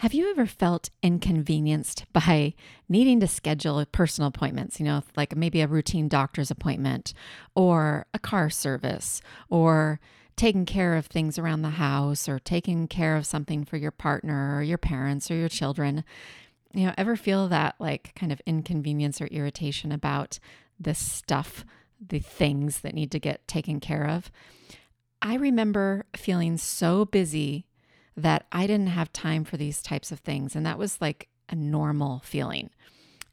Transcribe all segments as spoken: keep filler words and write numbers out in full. Have you ever felt inconvenienced by needing to schedule personal appointments, you know, like maybe a routine doctor's appointment or a car service or taking care of things around the house or taking care of something for your partner or your parents or your children? You know, ever feel that like kind of inconvenience or irritation about the stuff, the things that need to get taken care of? I remember feeling so busy that I didn't have time for these types of things. And that was like a normal feeling.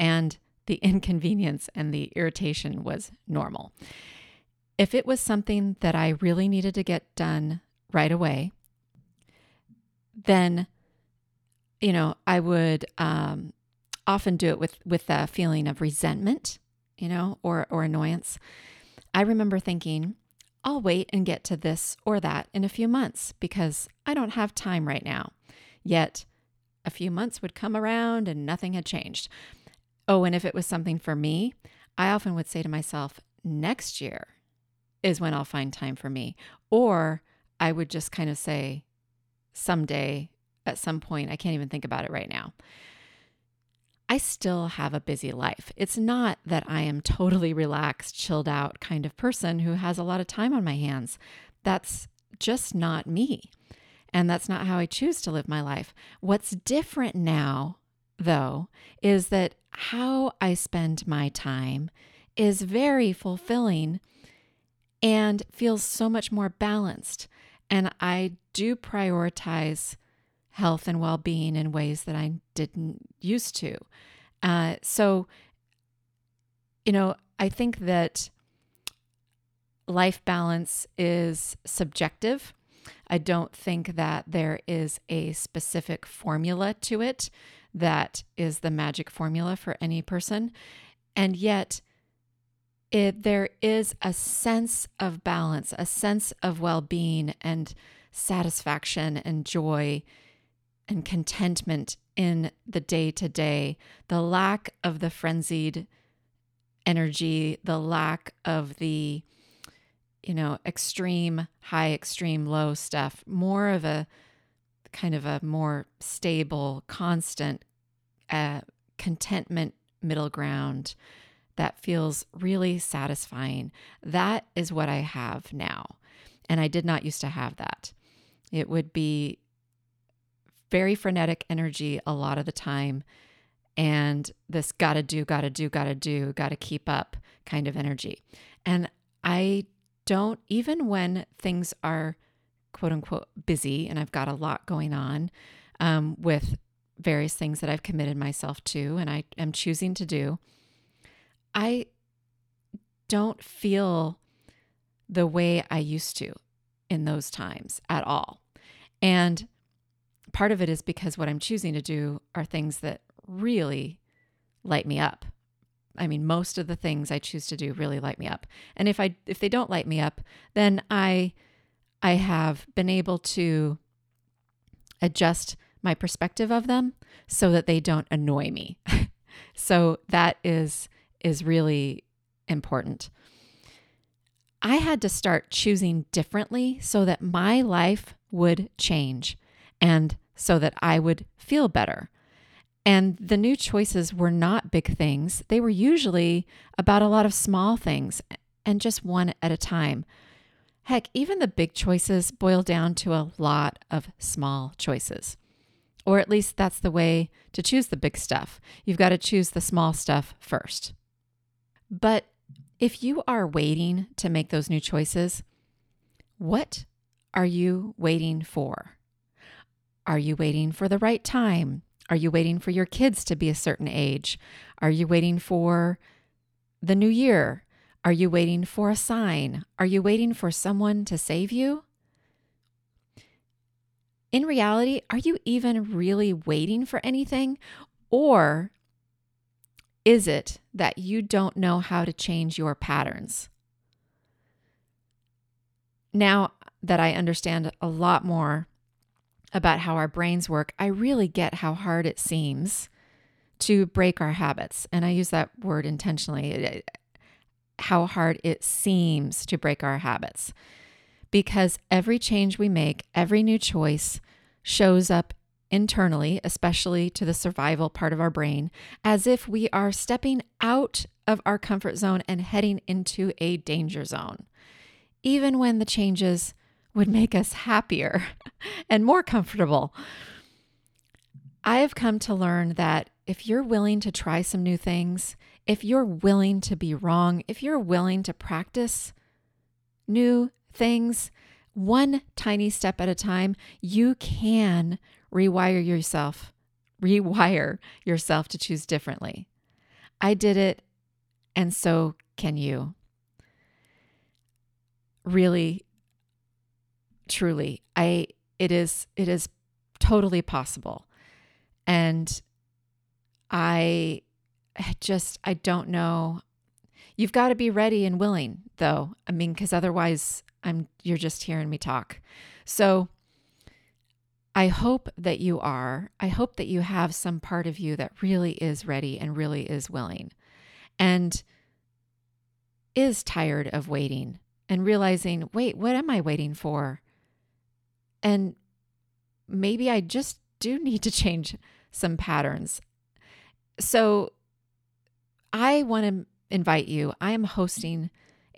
And the inconvenience and the irritation was normal. If it was something that I really needed to get done right away, then, you know, I would um, often do it with, with a feeling of resentment, you know, or, or annoyance. I remember thinking, I'll wait and get to this or that in a few months because I don't have time right now. Yet a few months would come around and nothing had changed. Oh, and if it was something for me, I often would say to myself, next year is when I'll find time for me. Or I would just kind of say, someday, at some point, I can't even think about it right now. I still have a busy life. It's not that I am totally relaxed, chilled out kind of person who has a lot of time on my hands. That's just not me. And that's not how I choose to live my life. What's different now, though, is that how I spend my time is very fulfilling and feels so much more balanced. And I do prioritize health and well-being in ways that I didn't used to. Uh, so, you know, I think that life balance is subjective. I don't think that there is a specific formula to it that is the magic formula for any person. And yet it, there is a sense of balance, a sense of well-being and satisfaction and joy and contentment in the day-to-day, the lack of the frenzied energy, the lack of the, you know, extreme high, extreme low stuff, more of a kind of a more stable, constant uh, contentment middle ground that feels really satisfying. That is what I have now. And I did not used to have that. It would be very frenetic energy a lot of the time, and this gotta do, gotta do, gotta do, gotta keep up kind of energy. And I don't, even when things are quote unquote busy and I've got a lot going on um, with various things that I've committed myself to and I am choosing to do, I don't feel the way I used to in those times at all. And part of it is because what I'm choosing to do are things that really light me up. I mean, most of the things I choose to do really light me up. And if I if they don't light me up, then I I have been able to adjust my perspective of them so that they don't annoy me. So that is is really important. I had to start choosing differently so that my life would change and so that I would feel better. And the new choices were not big things. They were usually about a lot of small things and just one at a time. Heck, even the big choices boil down to a lot of small choices. Or at least that's the way to choose the big stuff. You've got to choose the small stuff first. But if you are waiting to make those new choices, what are you waiting for? Are you waiting for the right time? Are you waiting for your kids to be a certain age? Are you waiting for the new year? Are you waiting for a sign? Are you waiting for someone to save you? In reality, are you even really waiting for anything? Or is it that you don't know how to change your patterns? Now that I understand a lot more about how our brains work, I really get how hard it seems to break our habits. And I use that word intentionally, it, how hard it seems to break our habits. Because every change we make, every new choice shows up internally, especially to the survival part of our brain, as if we are stepping out of our comfort zone and heading into a danger zone, even when the changes would make us happier and more comfortable. I have come to learn that if you're willing to try some new things, if you're willing to be wrong, if you're willing to practice new things one tiny step at a time, you can rewire yourself, rewire yourself to choose differently. I did it, and so can you. Really, truly, I it is it is totally possible. And I just I don't know. You've got to be ready and willing, though. I mean, because otherwise I'm you're just hearing me talk. So I hope that you are. I hope that you have some part of you that really is ready and really is willing and is tired of waiting and realizing, wait, what am I waiting for? And maybe I just do need to change some patterns. So I want to invite you. I am hosting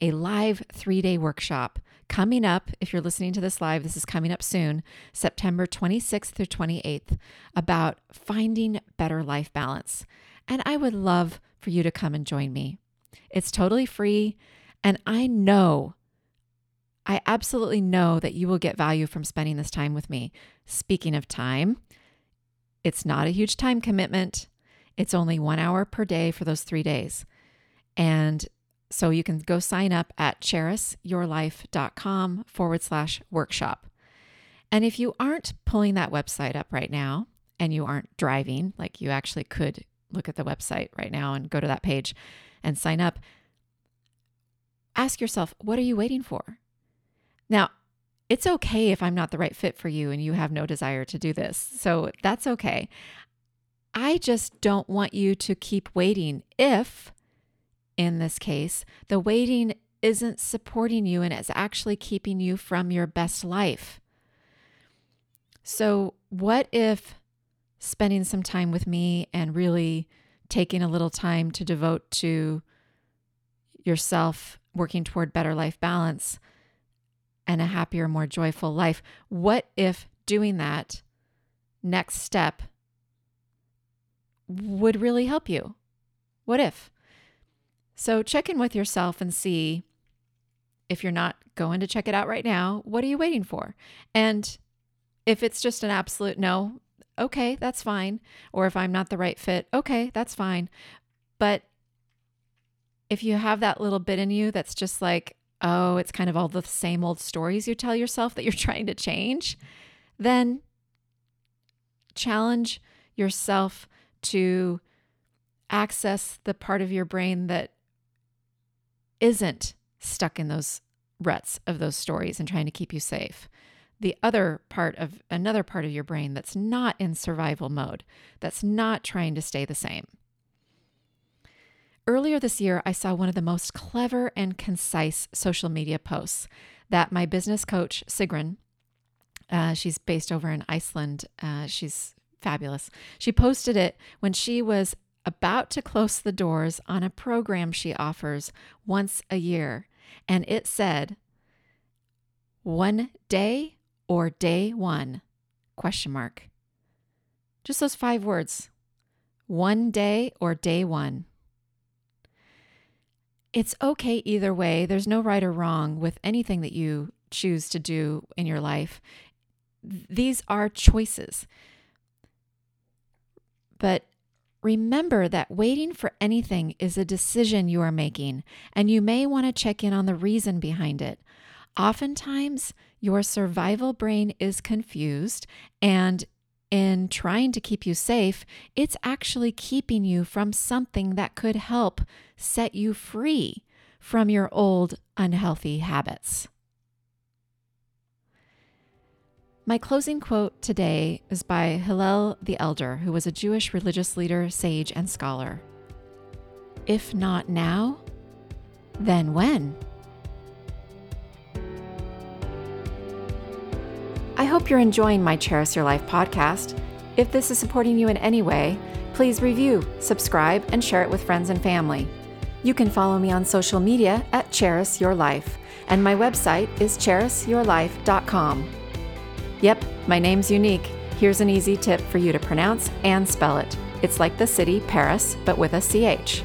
a live three-day workshop coming up. If you're listening to this live, this is coming up soon, September twenty-sixth through twenty-eighth, about finding better life balance. And I would love for you to come and join me. It's totally free. And I know, I absolutely know that you will get value from spending this time with me. Speaking of time, it's not a huge time commitment. It's only one hour per day for those three days. And so you can go sign up at charisyourlife.com forward slash workshop. And if you aren't pulling that website up right now and you aren't driving, like you actually could look at the website right now and go to that page and sign up, ask yourself, what are you waiting for? Now, it's okay if I'm not the right fit for you and you have no desire to do this. So that's okay. I just don't want you to keep waiting if, in this case, the waiting isn't supporting you and it's actually keeping you from your best life. So what if spending some time with me and really taking a little time to devote to yourself, working toward better life balance and a happier, more joyful life? What if doing that next step would really help you? What if? So check in with yourself and see, if you're not going to check it out right now, what are you waiting for? And if it's just an absolute no, okay, that's fine. Or if I'm not the right fit, okay, that's fine. But if you have that little bit in you that's just like, oh, it's kind of all the same old stories you tell yourself that you're trying to change, then challenge yourself to access the part of your brain that isn't stuck in those ruts of those stories and trying to keep you safe. The other part of another part of your brain that's not in survival mode, that's not trying to stay the same. Earlier this year, I saw one of the most clever and concise social media posts that my business coach, Sigrun, uh, she's based over in Iceland. Uh, she's fabulous. She posted it when she was about to close the doors on a program she offers once a year. And it said, one day or day one, question mark. Just those five words. One day or day one. It's okay either way. There's no right or wrong with anything that you choose to do in your life. These are choices. But remember that waiting for anything is a decision you are making, and you may want to check in on the reason behind it. Oftentimes, your survival brain is confused, and in trying to keep you safe, it's actually keeping you from something that could help set you free from your old unhealthy habits. My closing quote today is by Hillel the Elder, who was a Jewish religious leader, sage, and scholar. If not now, then when? I hope you're enjoying my Cherish Your Life podcast. If this is supporting you in any way, please review, subscribe, and share it with friends and family. You can follow me on social media at Cherish Your Life, and my website is cherish your life dot com. Yep, my name's unique. Here's an easy tip for you to pronounce and spell it. It's like the city, Paris, but with a C H.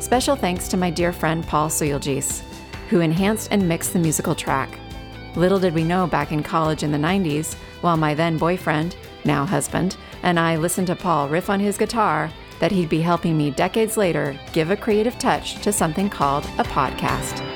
Special thanks to my dear friend Paul Seulges, who enhanced and mixed the musical track. Little did we know back in college in the nineties, while my then boyfriend, now husband, and I listened to Paul riff on his guitar, that he'd be helping me decades later give a creative touch to something called a podcast.